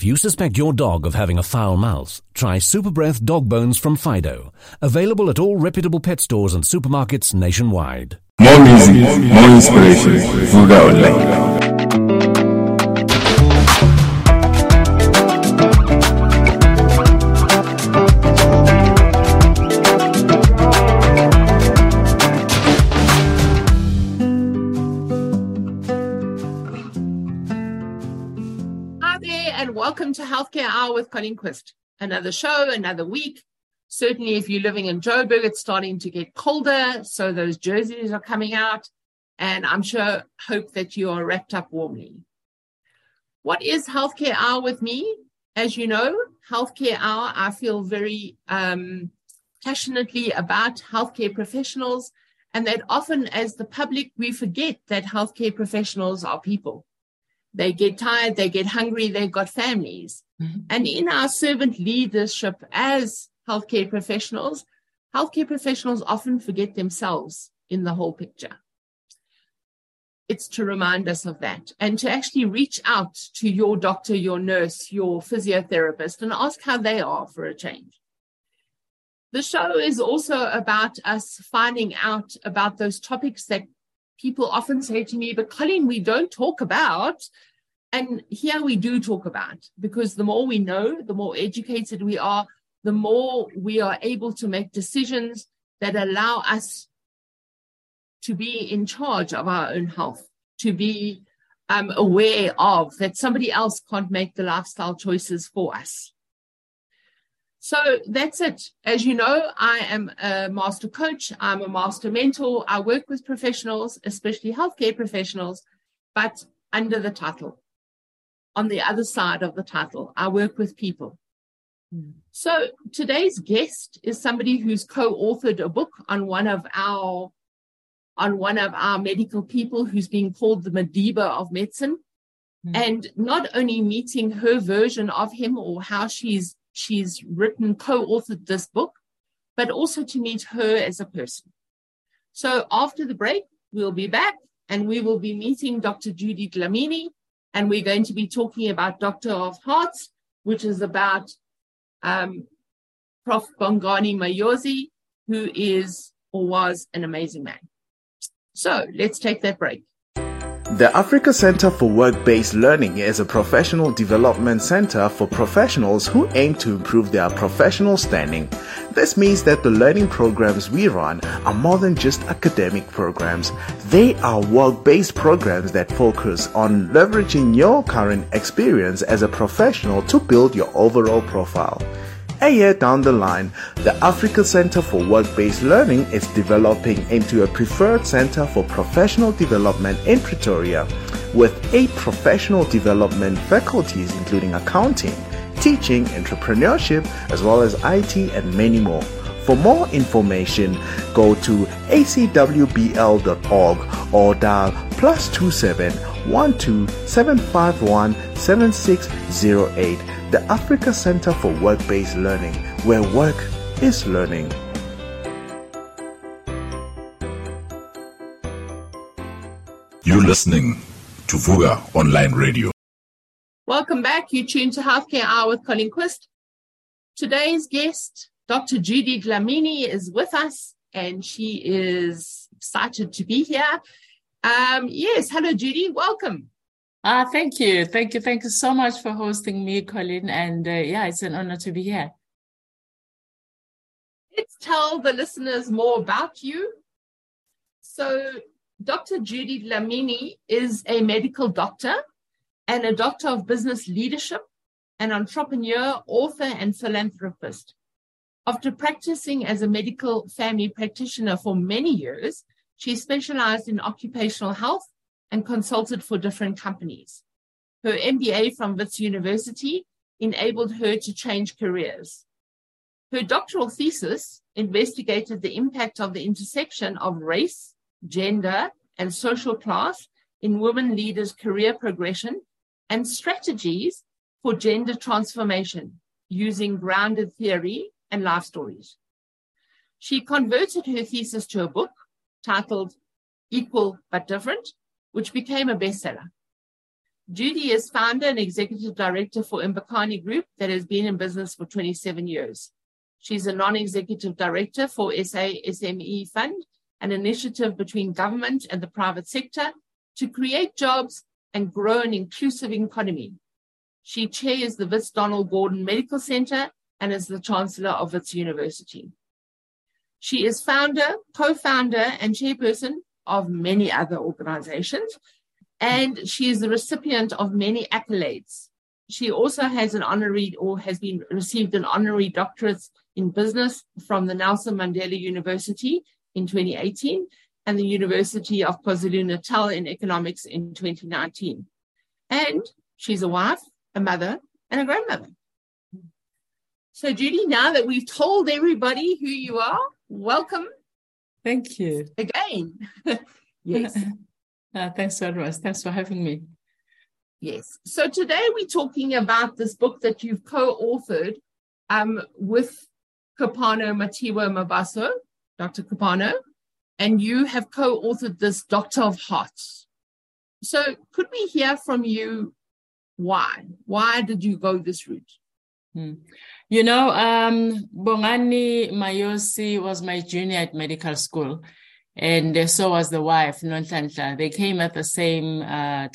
If you suspect your dog of having a foul mouth, try Superbreath Dog Bones from Fido. Available at all reputable pet stores and supermarkets nationwide. More music, more inspiration. VUGA Online. Welcome to Healthcare Hour with Colleen Qvist. Another show, another week. Certainly if you're living in Joburg, it's starting to get colder, so those jerseys are coming out, and I'm sure, hope that you are wrapped up warmly. What is Healthcare Hour with me? As you know, Healthcare Hour, I feel very passionately about healthcare professionals, and that often as the public, we forget that healthcare professionals are people. They get tired, they get hungry, they've got families. Mm-hmm. And in our servant leadership as healthcare professionals often forget themselves in the whole picture. It's to remind us of that and to actually reach out to your doctor, your nurse, your physiotherapist and ask how they are for a change. The show is also about us finding out about those topics that people often say to me, but Colleen, we don't talk about. And here we do talk about, because the more we know, the more educated we are, the more we are able to make decisions that allow us to be in charge of our own health, to be aware of that somebody else can't make the lifestyle choices for us. So that's it. As you know, I am a master coach. I'm a master mentor. I work with professionals, especially healthcare professionals, but under the title, on the other side of the title, I work with people. So today's guest is somebody who's co-authored a book on one of our medical people who's being called the Madiba of medicine, and not only meeting her version of him or how she's written, co-authored this book, but also to meet her as a person. So after the break, we'll be back and we will be meeting Dr. Judy Dlamini, and we're going to be talking about Doctor of Hearts, which is about Prof. Bongani Mayosi, who is or was an amazing man. So let's take that break. The Africa Center for Work-Based Learning is a professional development center for professionals who aim to improve their professional standing. This means that the learning programs we run are more than just academic programs. They are work-based programs that focus on leveraging your current experience as a professional to build your overall profile. A year down the line, the Africa Center for Work-Based Learning is developing into a preferred center for professional development in Pretoria, with 8 professional development faculties including accounting, teaching, entrepreneurship, as well as IT and many more. For more information, go to acwbl.org or dial +27 12 751 7608. The Africa Center for Work-Based Learning, where work is learning. You're listening to VUGA Online Radio. Welcome back. You tuned to Healthcare Hour with Colleen Qvist. Today's guest, Dr. Judy Dlamini, is with us, and she is excited to be here. Yes, hello, Judy. Welcome. Thank you. Thank you so much for hosting me, Colleen. And it's an honor to be here. Let's tell the listeners more about you. So Dr. Judy Dlamini is a medical doctor and a doctor of business leadership, an entrepreneur, author, and philanthropist. After practicing as a medical family practitioner for many years, she specialized in occupational health and consulted for different companies. Her MBA from Wits University enabled her to change careers. Her doctoral thesis investigated the impact of the intersection of race, gender, and social class in women leaders' career progression and strategies for gender transformation using grounded theory and life stories. She converted her thesis to a book titled Equal But Different, which became a bestseller. Judy is founder and executive director for Imbakani Group that has been in business for 27 years. She's a non-executive director for SA SME Fund, an initiative between government and the private sector to create jobs and grow an inclusive economy. She chairs the Wits Donald Gordon Medical Center and is the Chancellor of Wits University. She is founder, co-founder, and chairperson of many other organizations, and she is the recipient of many accolades. She also has received an honorary doctorate in business from the Nelson Mandela University in 2018 and the University of KwaZulu-Natal in economics in 2019. And she's a wife, a mother, and a grandmother. So Judy, now that we've told everybody who you are, welcome. Thank you. Again. Yes. Thanks so much. Thanks for having me. Yes. So today we're talking about this book that you've co-authored with Kopano Matiwa Mabaso, Dr. Kopano, and you have co-authored this Doctor of Hearts. So could we hear from you why? Why did you go this route? You know, Bongani Mayosi was my junior at medical school, and so was the wife, Nonhlanhla. They came at the same time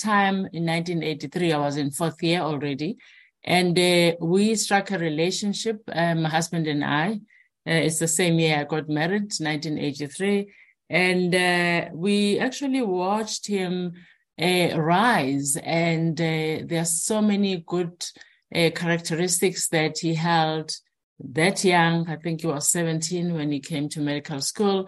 in 1983. I was in fourth year already, and we struck a relationship, my husband and I. It's the same year I got married, 1983, and we actually watched him rise, and there are so many good characteristics that he held that young. I think he was 17 when he came to medical school,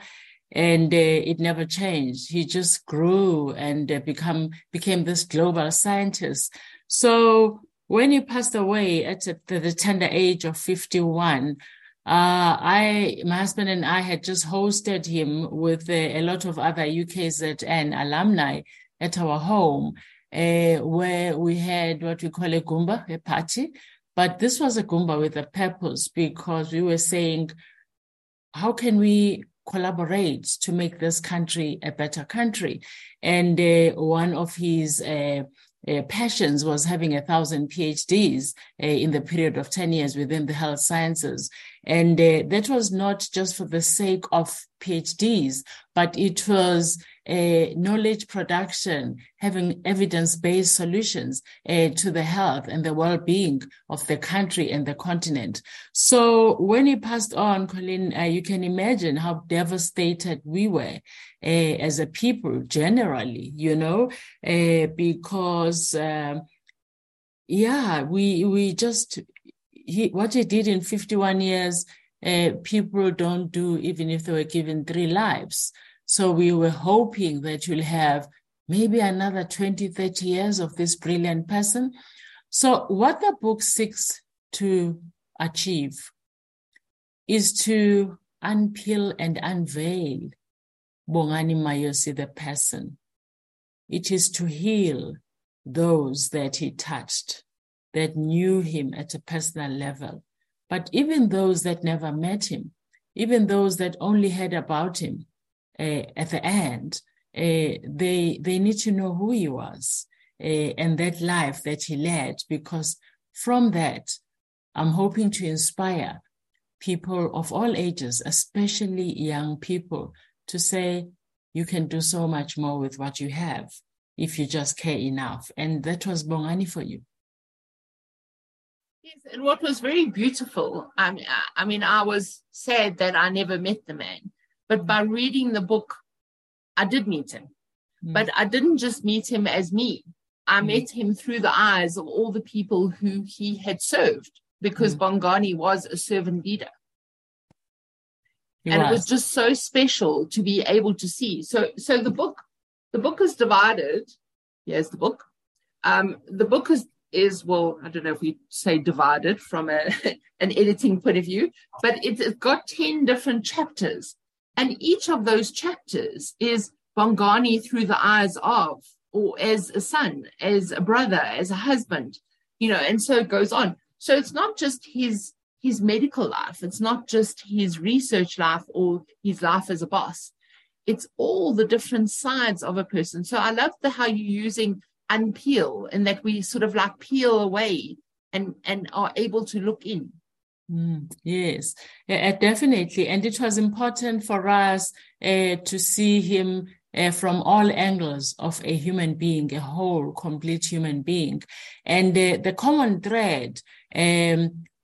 and it never changed. He just grew and became this global scientist. So when he passed away at the tender age of 51, my husband and I had just hosted him with a lot of other UKZN alumni at our home, where we had what we call a Goomba, a party. But this was a Goomba with a purpose, because we were saying, how can we collaborate to make this country a better country? And one of his passions was having 1,000 PhDs in the period of 10 years within the health sciences. And that was not just for the sake of PhDs, but it was knowledge production, having evidence-based solutions to the health and the well-being of the country and the continent. So when he passed on, Colleen, you can imagine how devastated we were as a people generally, you know, because, what he did in 51 years, people don't do even if they were given 3 lives. So we were hoping that you'll have maybe another 20, 30 years of this brilliant person. So what the book seeks to achieve is to unpeel and unveil Bongani Mayosi, the person. It is to heal those that he touched, that knew him at a personal level. But even those that never met him, even those that only heard about him, at the end, they need to know who he was and that life that he led, because from that, I'm hoping to inspire people of all ages, especially young people, to say, you can do so much more with what you have if you just care enough. And that was Bongani for you. Yes, and what was very beautiful, I was sad that I never met the man. But by reading the book, I did meet him. Mm. But I didn't just meet him as me. I met him through the eyes of all the people who he had served, because Bongani was a servant leader. It was just so special to be able to see. So the book is divided. Here's the book. The book is, I don't know if we say divided from an editing point of view, but it's got 10 different chapters. And each of those chapters is Bongani through the eyes of, or as a son, as a brother, as a husband, you know, and so it goes on. So it's not just his medical life. It's not just his research life or his life as a boss. It's all the different sides of a person. So I love how you're using unpeel, and that we sort of like peel away and are able to look in. Yes, definitely. And it was important for us to see him from all angles of a human being, a whole, complete human being. And the common thread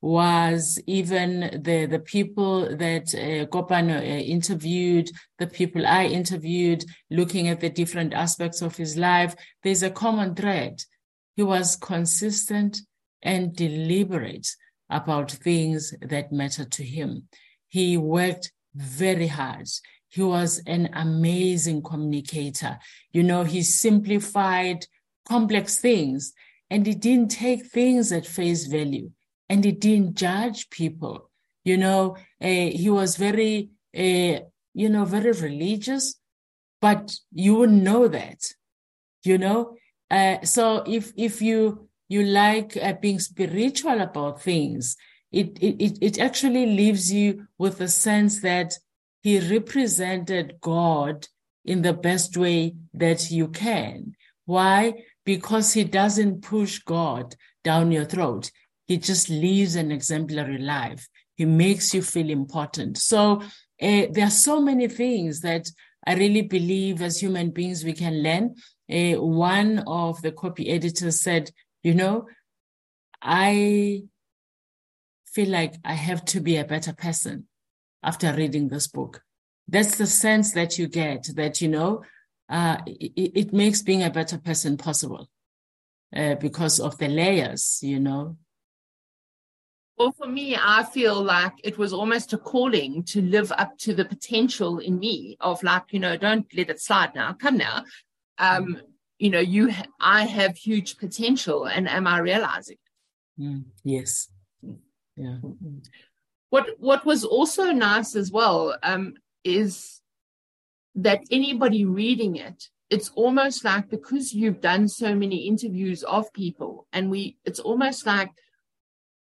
was even the people that Kopano interviewed, the people I interviewed, looking at the different aspects of his life. There's a common thread. He was consistent and deliberate about things that mattered to him. He worked very hard. He was an amazing communicator. You know, he simplified complex things, and he didn't take things at face value. And he didn't judge people. You know, he was very, very religious, but you wouldn't know that, you know. So if you like being spiritual about things, it actually leaves you with the sense that he represented God in the best way that you can. Why? Because he doesn't push God down your throat. He just lives an exemplary life. He makes you feel important. So there are so many things that I really believe as human beings we can learn. One of the copy editors said, you know, I feel like I have to be a better person after reading this book. That's the sense that you get, that, you know, it makes being a better person possible because of the layers, you know. Well, for me, I feel like it was almost a calling to live up to the potential in me of, like, you know, don't let it slide now. Come now. You know, I have huge potential, and am I realizing it? Yes. Yeah. What was also nice as well is that anybody reading it, it's almost like, because you've done so many interviews of people, and it's almost like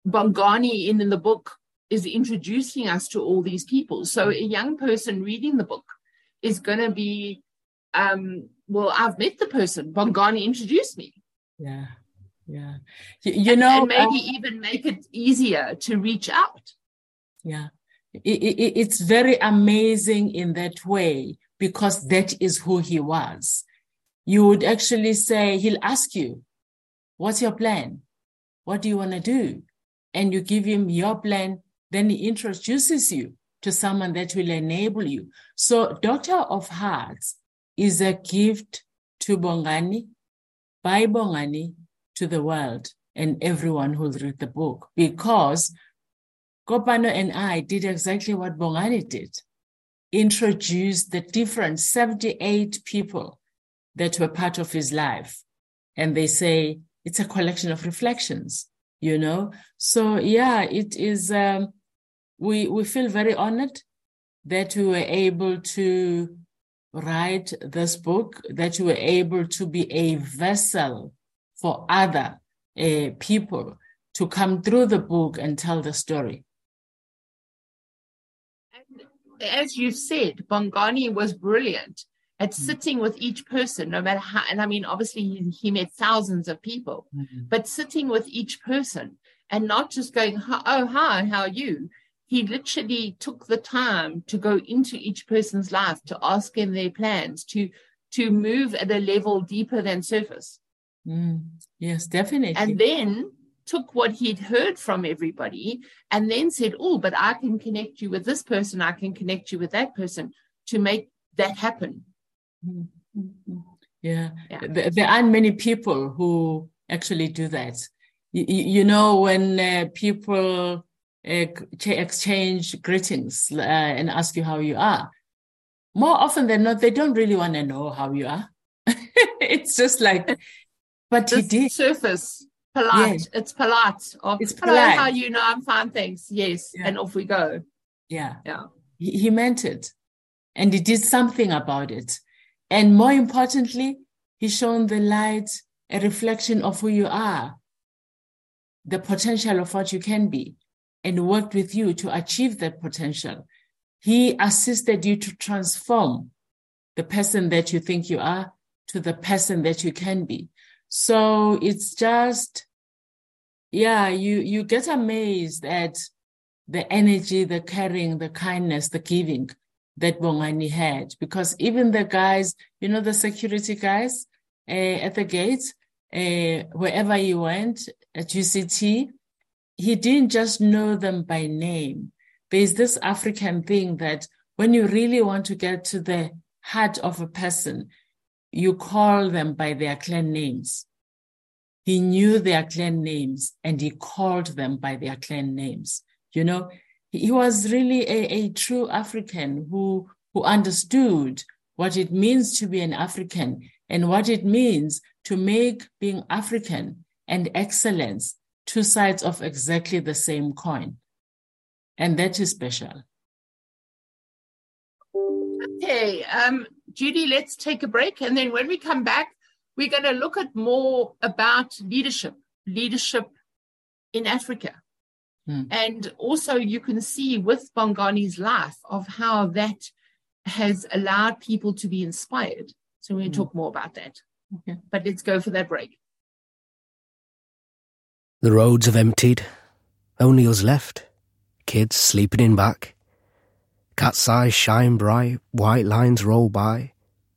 Bongani in the book is introducing us to all these people. So a young person reading the book is going to be, I've met the person. Bongani introduced me. Yeah, yeah. You know, and maybe even make it easier to reach out. Yeah, it's very amazing in that way, because that is who he was. You would actually say, he'll ask you, "What's your plan? What do you want to do?" And you give him your plan, then he introduces you to someone that will enable you. So Doctor of Hearts is a gift to Bongani, by Bongani, to the world and everyone who'll read the book, because Kopano and I did exactly what Bongani did, introduced the different 78 people that were part of his life. And they say, it's a collection of reflections. You know, so yeah, it is. We feel very honored that we were able to write this book, that we were able to be a vessel for other people to come through the book and tell the story. And as you've said, Bongani was brilliant at sitting with each person, no matter how, and I mean, obviously he met thousands of people, but sitting with each person and not just going, "Oh, hi, how are you?" He literally took the time to go into each person's life, to ask him their plans, to move at a level deeper than surface. Yes, definitely. And then took what he'd heard from everybody and then said, "Oh, but I can connect you with this person, I can connect you with that person," to make that happen. There aren't many people who actually do that. You know, when people exchange greetings and ask you how you are, more often than not, they don't really want to know how you are. It's just like, but this he did. Surface, polite. Yeah. It's polite. It's polite. How you know, I'm fine, thanks. Yes, yeah. And off we go. Yeah, yeah. He meant it, and he did something about it. And more importantly, he shone the light, a reflection of who you are, the potential of what you can be, and worked with you to achieve that potential. He assisted you to transform the person that you think you are to the person that you can be. So it's just, yeah, you get amazed at the energy, the caring, the kindness, the giving that Bongani had. Because even the guys, the security guys at the gates, wherever he went at UCT, he didn't just know them by name. There's this African thing that when you really want to get to the heart of a person, you call them by their clan names. He knew their clan names and he called them by their clan names. He was really a true African who understood what it means to be an African and what it means to make being African and excellence two sides of exactly the same coin. And that is special. Okay, Judy, let's take a break. And then when we come back, we're going to look at more about leadership in Africa. Mm. And also you can see with Bongani's life of how that has allowed people to be inspired. So we'll talk more about that. Okay. But let's go for that break. The roads have emptied. Only us left. Kids sleeping in back. Cat's eyes shine bright, white lines roll by.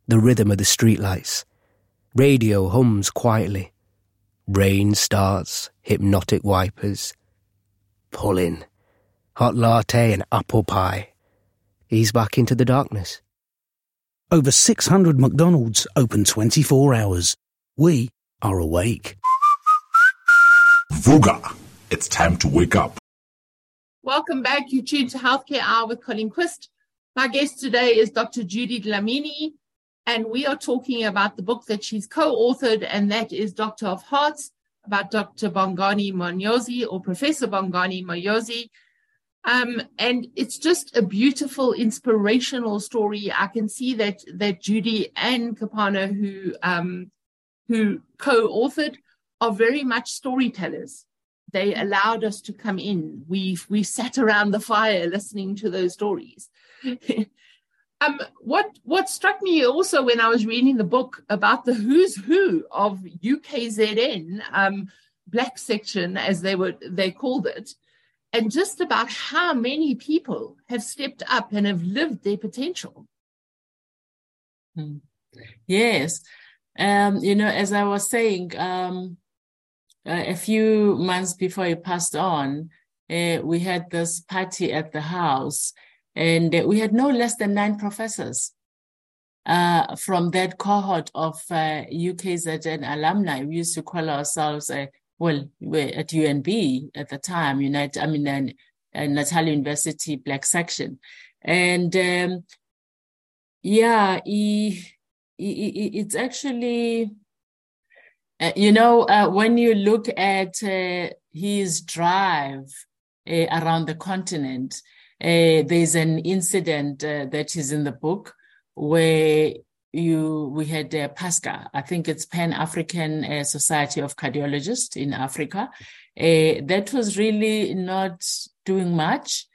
The rhythm of the streetlights. Radio hums quietly. Rain starts, hypnotic wipers. Pull in. Hot latte and apple pie. Ease back into the darkness. Over 600 McDonald's open 24 hours. We are awake. VUGA, it's time to wake up. Welcome back. You tuned to Healthcare Hour with Colleen Qvist. My guest today is Dr. Judy Dlamini, and we are talking about the book that she's co-authored, and that is Doctor of Hearts, about Dr. Bongani Mayosi, or Professor Bongani Mayosi. And it's just a beautiful, inspirational story. I can see that Judy and Kopano, who co-authored, are very much storytellers. They allowed us to come in. We sat around the fire listening to those stories. What struck me also when I was reading the book about the who's who of UKZN, Black section as they called it, and just about how many people have stepped up and have lived their potential. Yes. As I was saying, a few months before he passed on, we had this party at the house, and we had no less than 9 professors from that cohort of UKZN alumni. We used to call ourselves, we're at UNB at the time, Natal University Black Section. And it's actually... when you look at his drive around the continent, there's an incident that is in the book where we had PASCA. I think it's Pan-African Society of Cardiologists in Africa. That was really not doing much.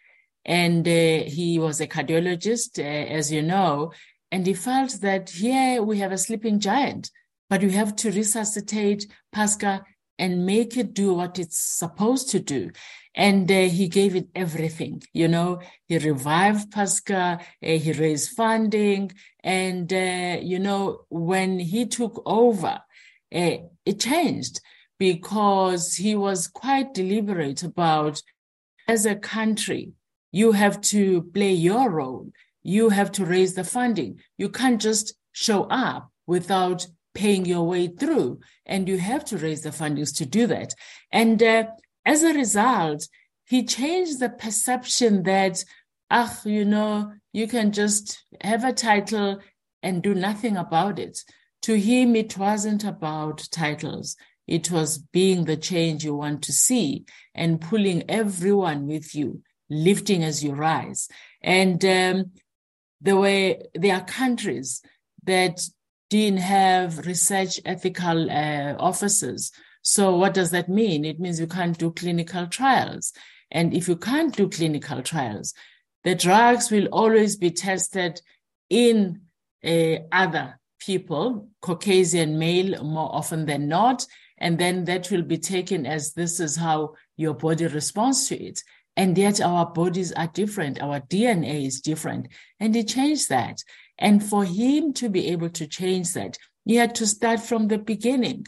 And he was a cardiologist, as you know, and he felt that here we have a sleeping giant. But you have to resuscitate PASCA and make it do what it's supposed to do. And he gave it everything. He revived PASCA, he raised funding. And, when he took over, it changed because he was quite deliberate about, as a country, you have to play your role. You have to raise the funding. You can't just show up without paying your way through, and you have to raise the fundings to do that. And as a result, he changed the perception that, you can just have a title and do nothing about it. To him, it wasn't about titles. It was being the change you want to see and pulling everyone with you, lifting as you rise. And there are countries that didn't have research ethical officers. So what does that mean? It means you can't do clinical trials. And if you can't do clinical trials, the drugs will always be tested in other people, Caucasian male more often than not, and then that will be taken as this is how your body responds to it. And yet our bodies are different. Our DNA is different. And he changed that. And for him to be able to change that, he had to start from the beginning.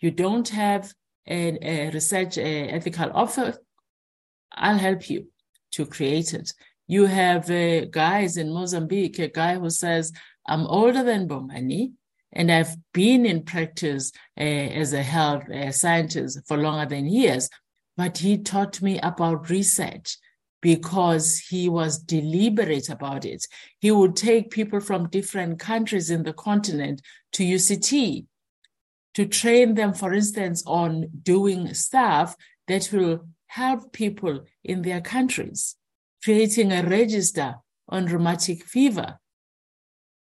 You don't have a research ethical offer. I'll help you to create it. You have guys in Mozambique, a guy who says, I'm older than Bongani, and I've been in practice as a health scientist for longer than he is. But he taught me about research because he was deliberate about it. He would take people from different countries in the continent to UCT to train them, for instance, on doing stuff that will help people in their countries, creating a register on rheumatic fever,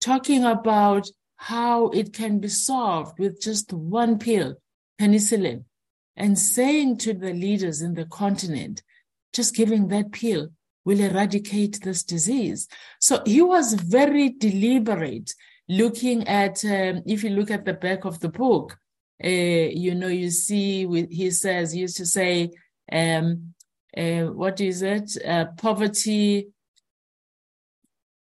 talking about how it can be solved with just one pill, penicillin, and saying to the leaders in the continent, just giving that pill will eradicate this disease. So he was very deliberate looking at, if you look at the back of the book, you see, he says, he used to say, what is it?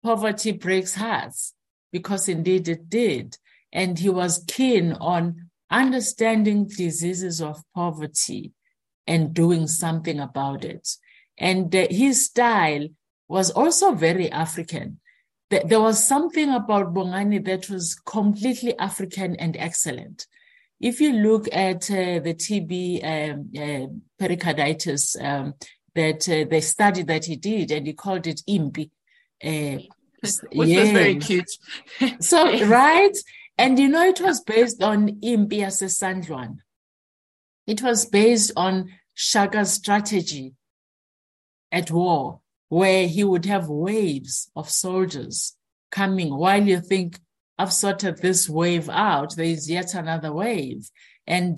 Poverty breaks hearts, because indeed it did. And he was keen on understanding diseases of poverty and doing something about it. And his style was also very African. There was something about Bongani that was completely African and excellent. If you look at the TB pericarditis, the study that he did, and he called it IMPI. Which was very cute. So, right? And, it was based on IMPI as a Sandlwan. It was based on Shaka's strategy at war, where he would have waves of soldiers coming while you think, I've sorted this wave out, there is yet another wave. And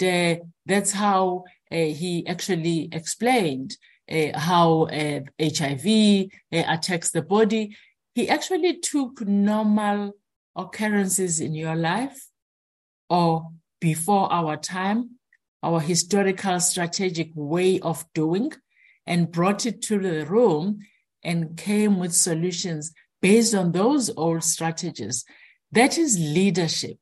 that's how he actually explained how HIV attacks the body. He actually took normal occurrences in your life or before our time, our historical strategic way of doing, and brought it to the room and came with solutions based on those old strategies. That is leadership,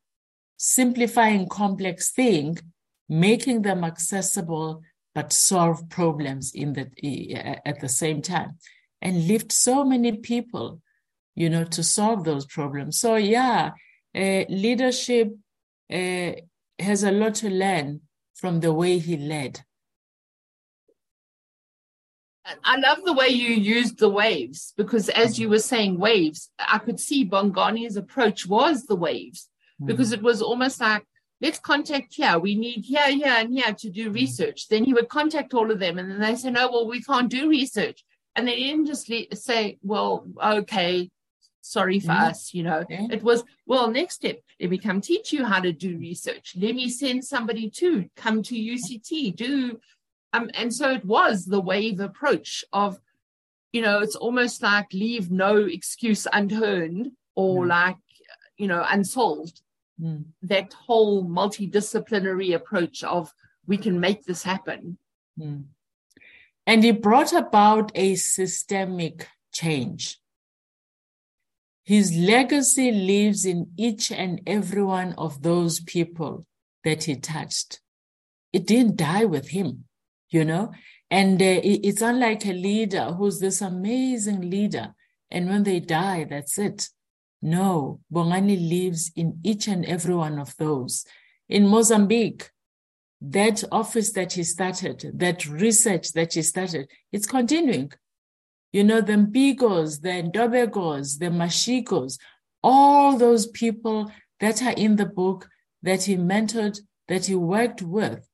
simplifying complex things, making them accessible, but solve problems at the same time, and lift so many people, to solve those problems. So leadership has a lot to learn from the way he led. I love the way you used the waves, because as you were saying waves, I could see Bongani's approach was the waves, because it was almost like, let's contact here. We need here, and here to do research. Then he would contact all of them, and then they say, no, well, we can't do research. And they didn't just say, well, okay, sorry for us, Okay. It was, well, next step, let me come teach you how to do research. Let me send somebody to come to UCT, do... and so it was the wave approach of, it's almost like leave no excuse unturned or unsolved. Mm. That whole multidisciplinary approach of we can make this happen. Mm. And he brought about a systemic change. His legacy lives in each and every one of those people that he touched. It didn't die with him. And it's unlike a leader who's this amazing leader, and when they die, that's it. No, Bongani lives in each and every one of those. In Mozambique, that office that he started, that research that he started, it's continuing. The Mbigos, the Ndobegos, the Mashikos, all those people that are in the book that he mentored, that he worked with,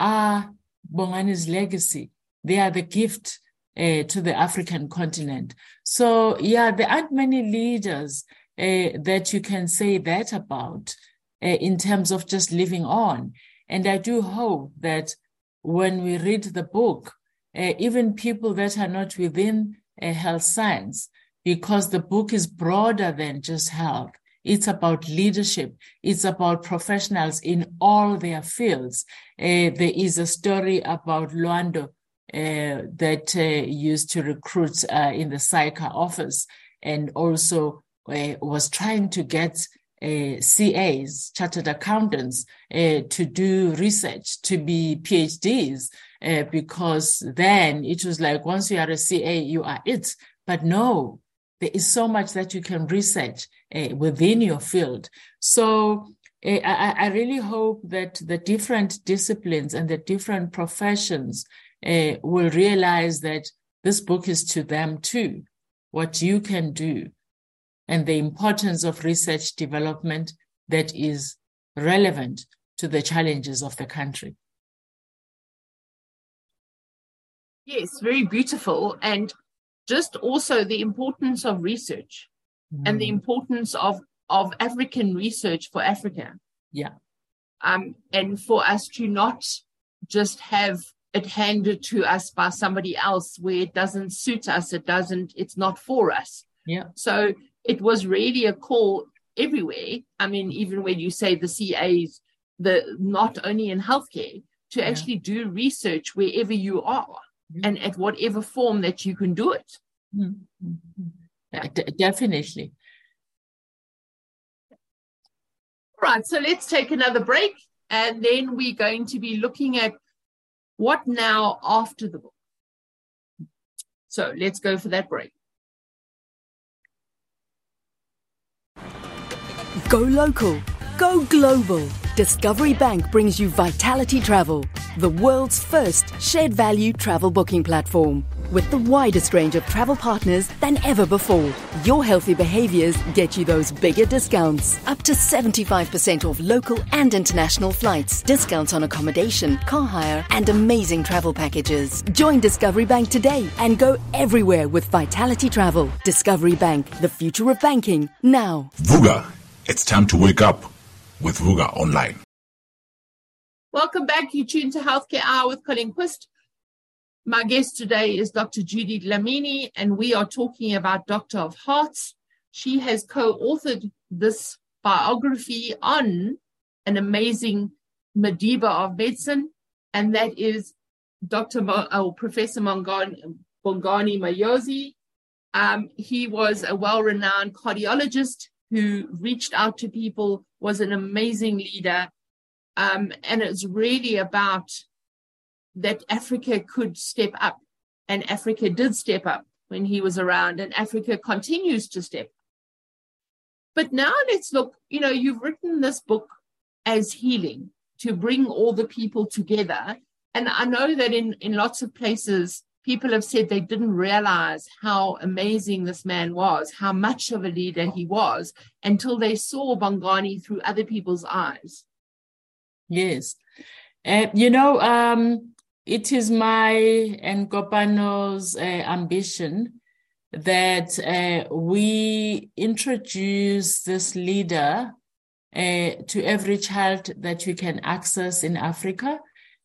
are Bongani's legacy. They are the gift to the African continent. So, there aren't many leaders that you can say that about in terms of just living on. And I do hope that when we read the book, even people that are not within health science, because the book is broader than just health, It's about leadership. It's about professionals in all their fields. There is a story about Luando that used to recruit in the SAICA office and also was trying to get CAs, chartered accountants, to do research, to be PhDs, because then it was like, once you are a CA, you are it. But no, there is so much that you can research within your field. So I really hope that the different disciplines and the different professions will realize that this book is to them too, what you can do, and the importance of research development that is relevant to the challenges of the country. Yes, very beautiful. And just also the importance of research and the importance of African research for Africa. Yeah. And for us to not just have it handed to us by somebody else where it doesn't suit us, it's not for us. Yeah. So it was really a call everywhere. I mean, even when you say the CAs, not only in healthcare, to actually do research wherever you are and at whatever form that you can do it. Mm-hmm. Yeah. Definitely. All right, so let's take another break, and then we're going to be looking at what now after the book. So let's go for that break. Go local, go global. Discovery Bank brings you Vitality Travel, the world's first shared value travel booking platform. With the widest range of travel partners than ever before, your healthy behaviors get you those bigger discounts. Up to 75% off local and international flights, discounts on accommodation, car hire, and amazing travel packages. Join Discovery Bank today and go everywhere with Vitality Travel. Discovery Bank, the future of banking, now. VUGA. It's time to wake up with VUGA Online. Welcome back. You tune to Healthcare Hour with Colleen Qvist. My guest today is Dr. Judy Dlamini, and we are talking about Doctor of Hearts. She has co-authored this biography on an amazing Madiba of medicine, and that is Professor Bongani Mayosi. He was a well-renowned cardiologist who reached out to people, was an amazing leader. And it's really about that Africa could step up. And Africa did step up when he was around, and Africa continues to step up. But now let's look, you've written this book as healing, to bring all the people together. And I know that in lots of places, people have said they didn't realize how amazing this man was, how much of a leader he was, until they saw Bongani through other people's eyes. Yes. It is my and Kopano's ambition that we introduce this leader to every child that you can access in Africa,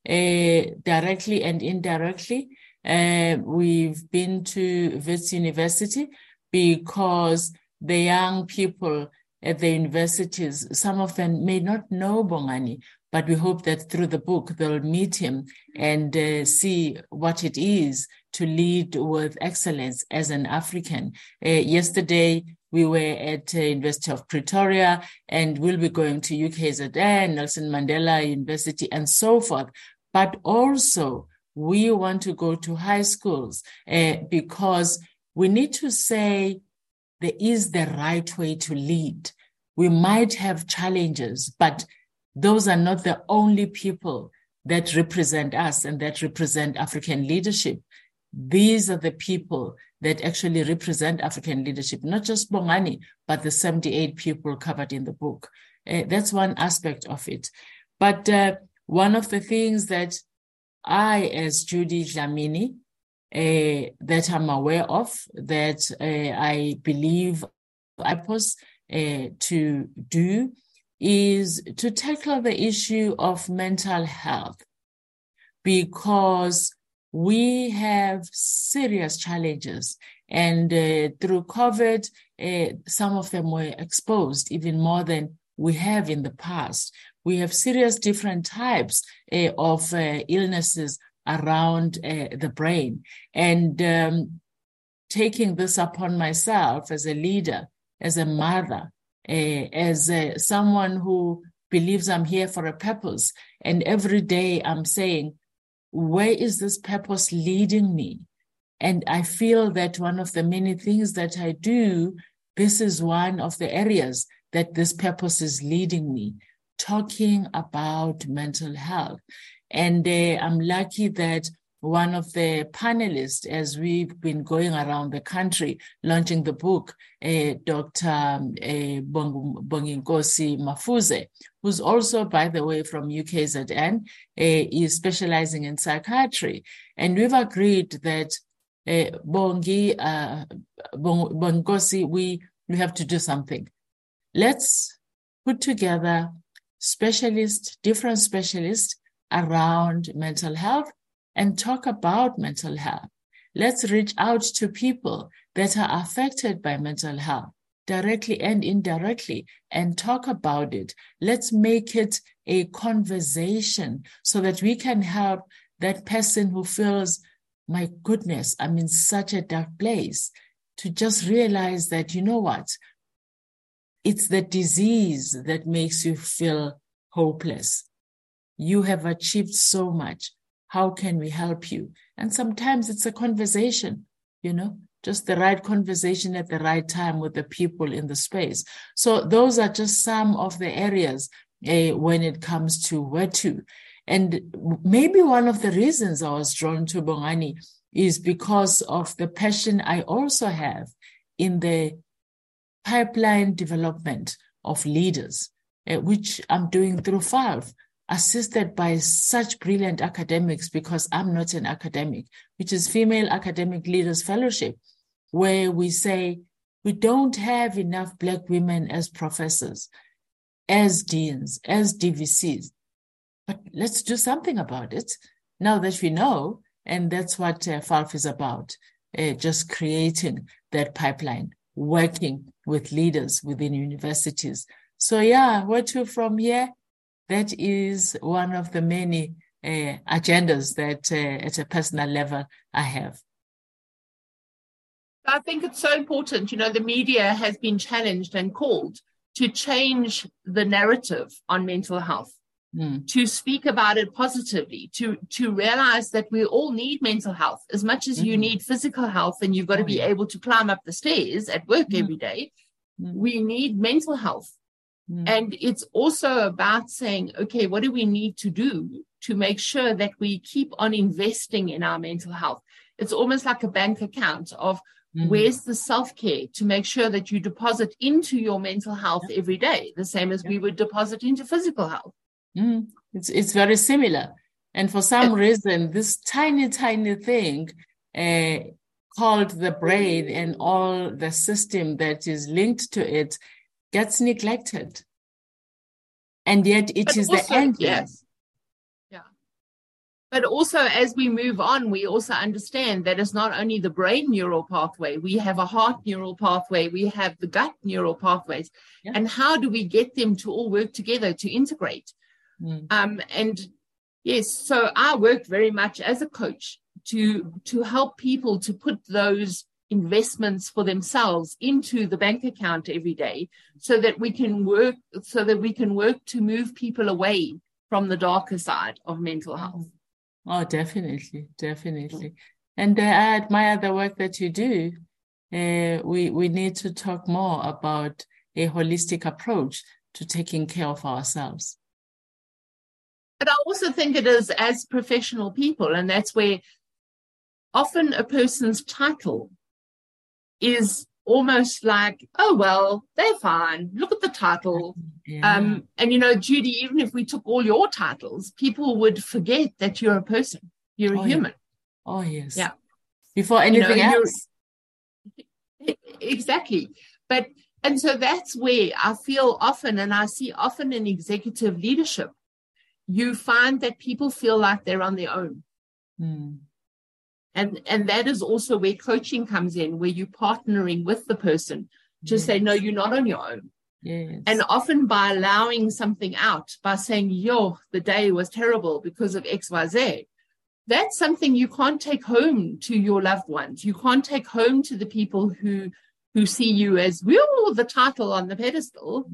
directly and indirectly. We've been to Wits University because the young people at the universities, some of them may not know Bongani, but we hope that through the book they'll meet him and see what it is to lead with excellence as an African. Yesterday, we were at the University of Pretoria, and we'll be going to UKZN, Nelson Mandela University, and so forth. But also, we want to go to high schools because we need to say there is the right way to lead. We might have challenges, but those are not the only people that represent us and that represent African leadership. These are the people that actually represent African leadership, not just Bongani, but the 78 people covered in the book. That's one aspect of it. But one of the things that I, as Judy Dlamini, that I'm aware of, that I believe I purpose to do, is to tackle the issue of mental health, because we have serious challenges. And through COVID, some of them were exposed even more than we have in the past. We have serious different types of illnesses around the brain. And taking this upon myself as a leader, as a mother, as someone who believes I'm here for a purpose. And every day I'm saying, where is this purpose leading me? And I feel that one of the many things that I do, this is one of the areas that this purpose is leading me, talking about mental health. And I'm lucky that one of the panelists, as we've been going around the country, launching the book, Dr. Bongi Ngosi Mafuse, who's also, by the way, from UKZN, is specializing in psychiatry. And we've agreed that Bongosi, we have to do something. Let's put together different specialists around mental health and talk about mental health. Let's reach out to people that are affected by mental health directly and indirectly and talk about it. Let's make it a conversation so that we can help that person who feels, my goodness, I'm in such a dark place, to just realize that, you know what? It's the disease that makes you feel hopeless. You have achieved so much. How can we help you? And sometimes it's a conversation, just the right conversation at the right time with the people in the space. So those are just some of the areas when it comes to where to. And maybe one of the reasons I was drawn to Bongani is because of the passion I also have in the pipeline development of leaders, which I'm doing through FALF, assisted by such brilliant academics, because I'm not an academic, which is Female Academic Leaders Fellowship, where we say we don't have enough Black women as professors, as deans, as DVCs, but let's do something about it now that we know, and that's what FALF is about, just creating that pipeline, working with leaders within universities. So yeah, where to from here? That is one of the many agendas that at a personal level I have. I think it's so important. The media has been challenged and called to change the narrative on mental health, to speak about it positively, to realize that we all need mental health as much as you need physical health, and you've got to be able to climb up the stairs at work every day. We need mental health. And it's also about saying, okay, what do we need to do to make sure that we keep on investing in our mental health? It's almost like a bank account of where's the self-care to make sure that you deposit into your mental health every day, the same as we would deposit into physical health. It's very similar. And for some reason, this tiny thing called the brain and all the system that is linked to it gets neglected, and yet it is also the end. Yes. Yeah. But also, as we move on, we also understand that it's not only the brain neural pathway. We have a heart neural pathway. We have the gut neural pathways, and how do we get them to all work together to integrate? And yes, so I worked very much as a coach to help people to put those investments for themselves into the bank account every day, so that we can work to move people away from the darker side of mental health. Oh, definitely. And I admire the work that you do. We need to talk more about a holistic approach to taking care of ourselves. But I also think it is as professional people, and that's where often a person's title is almost like, oh, well, they're fine. Look at the title. Yeah. And, Judy, even if we took all your titles, people would forget that you're a person. You're a human. Yeah. Oh, yes. Yeah. Before anything else. Exactly. And so that's where I feel often, and I see often in executive leadership, you find that people feel like they're on their own. And that is also where coaching comes in, where you're partnering with the person to yes. say, no, you're not on your own. Yes. And often by allowing something out, by saying, yo, the day was terrible because of X, Y, Z, that's something you can't take home to your loved ones. You can't take home to the people who see you as, woo, the title on the pedestal.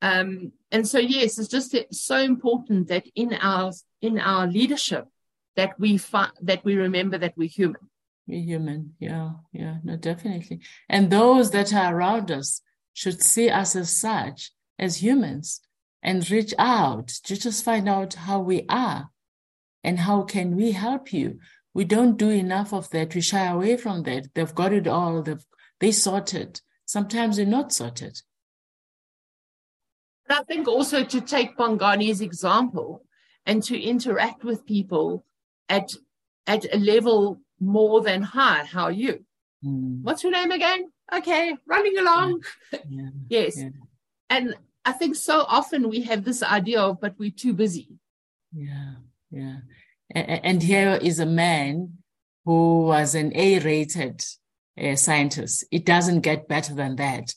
And so, yes, it's just so important that in our leadership, that we remember that we're human. We're human, yeah, no, definitely. And those that are around us should see us as such, as humans, and reach out to just find out how we are and how can we help you. We don't do enough of that. We shy away from that. They've got it all. They sorted. Sometimes we're not sorted. But I think also to take Bongani's example and to interact with people at a level more than high. How are you? What's your name again? Okay, running along. Yeah. Yes. Yeah. And I think so often we have this idea of, but we're too busy. Yeah. And here is a man who was an A-rated scientist. It doesn't get better than that.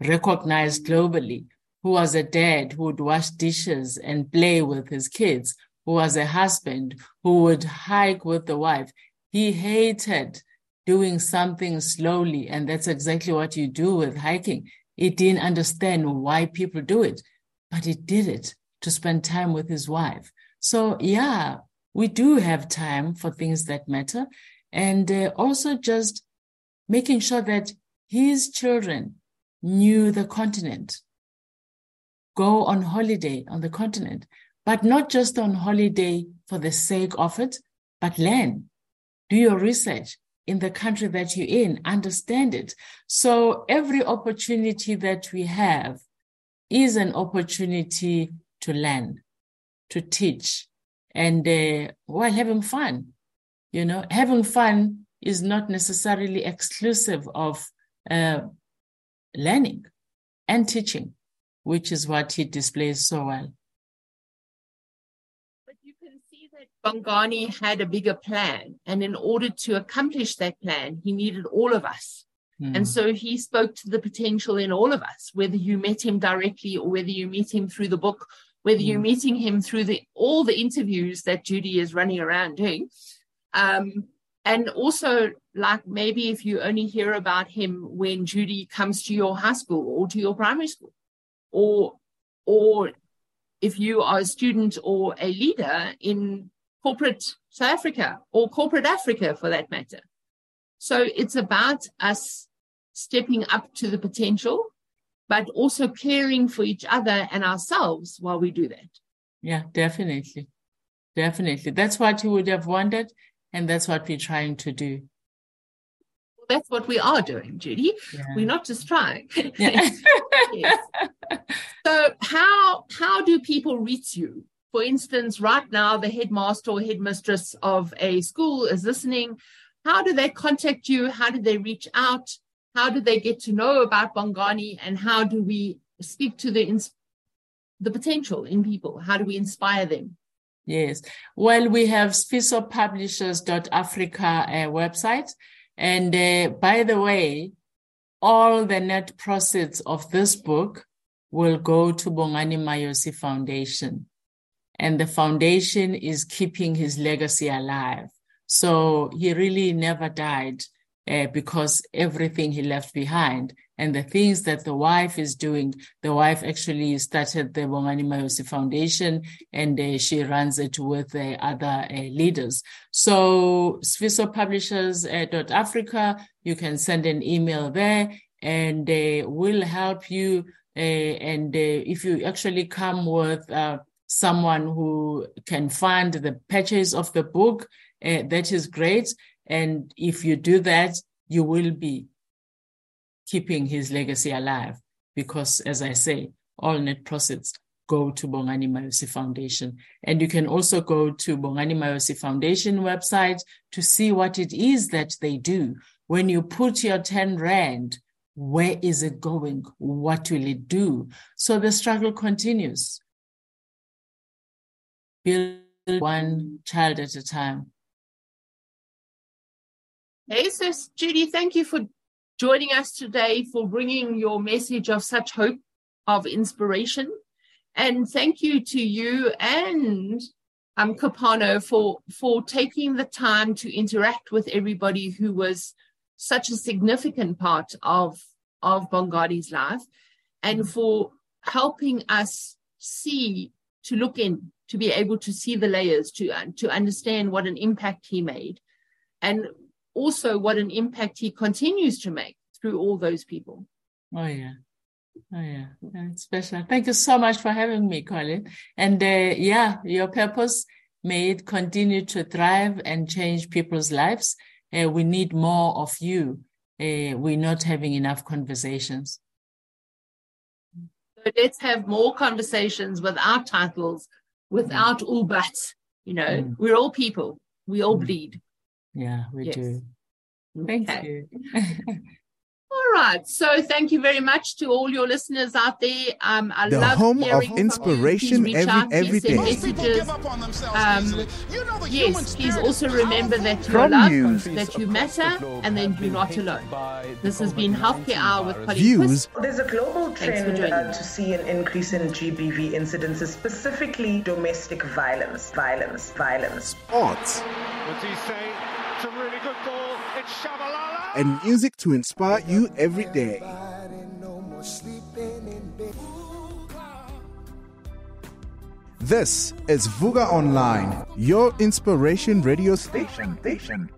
Recognized globally, who was a dad who would wash dishes and play with his kids, who was a husband who would hike with the wife. He hated doing something slowly, and that's exactly what you do with hiking. He didn't understand why people do it, but he did it to spend time with his wife. So, yeah, we do have time for things that matter, and also just making sure that his children knew the continent, go on holiday on the continent. But not just on holiday for the sake of it, but learn. Do your research in the country that you're in. Understand it. So every opportunity that we have is an opportunity to learn, to teach, and while having fun. You know, having fun is not necessarily exclusive of learning and teaching, which is what he displays so well. Bongani had a bigger plan, and in order to accomplish that plan, he needed all of us. And so he spoke to the potential in all of us, whether you met him directly or whether you meet him through the book, whether you're meeting him through all the interviews that Judy is running around doing. And also, like, maybe if you only hear about him when Judy comes to your high school or to your primary school, or if you are a student or a leader in corporate South Africa or corporate Africa for that matter. So it's about us stepping up to the potential, but also caring for each other and ourselves while we do that. Yeah, definitely. Definitely. That's what you would have wanted, and that's what we're trying to do. Well, that's what we are doing, Judy. Yeah. We're not just trying. Yeah. Yes. So how do people reach you? For instance, right now, the headmaster or headmistress of a school is listening. How do they contact you? How do they reach out? How do they get to know about Bongani? And how do we speak to the potential in people? How do we inspire them? Yes. Well, we have sfisopublishers.africa website. And by the way, all the net proceeds of this book will go to Bongani Mayosi Foundation. And the foundation is keeping his legacy alive. So he really never died because everything he left behind and the things that the wife is doing, the wife actually started the Bongani Mayosi Foundation, and she runs it with other leaders. So sfisopublishers.africa, you can send an email there, and they will help you. And if you actually come with someone who can fund the purchase of the book, that is great. And if you do that, you will be keeping his legacy alive because, as I say, all net proceeds go to Bongani Mayosi Foundation. And you can also go to Bongani Mayosi Foundation website to see what it is that they do. When you put your 10 rand, where is it going? What will it do? So the struggle continues. Build one child at a time. Hey, so Judy, thank you for joining us today, for bringing your message of such hope, of inspiration. And thank you to you and Kopano for taking the time to interact with everybody who was such a significant part of Bongani's life, and for helping us see, to look in, to be able to see the layers, to understand what an impact he made, and also what an impact he continues to make through all those people. Oh, yeah. Oh, yeah, that's special. Thank you so much for having me, Colleen. And your purpose, may it continue to thrive and change people's lives. We need more of you. We're not having enough conversations. So let's have more conversations without titles, without all buts. You know, We're all people. We all bleed. Yeah, we do. Thank you. All right. So thank you very much to all your listeners out there. I the love home of inspiration every day. Messages. Yes, please also remember that you are loved, that you matter, and that you're not alone. This has been Healthcare Hour with Colleen Qvist. There's a global trend to see an increase in GBV incidences, specifically domestic violence. Sports. What's he say? It's a really good goal. It's Shabalala. And music to inspire you every day. This is VUGA Online, your inspiration radio station.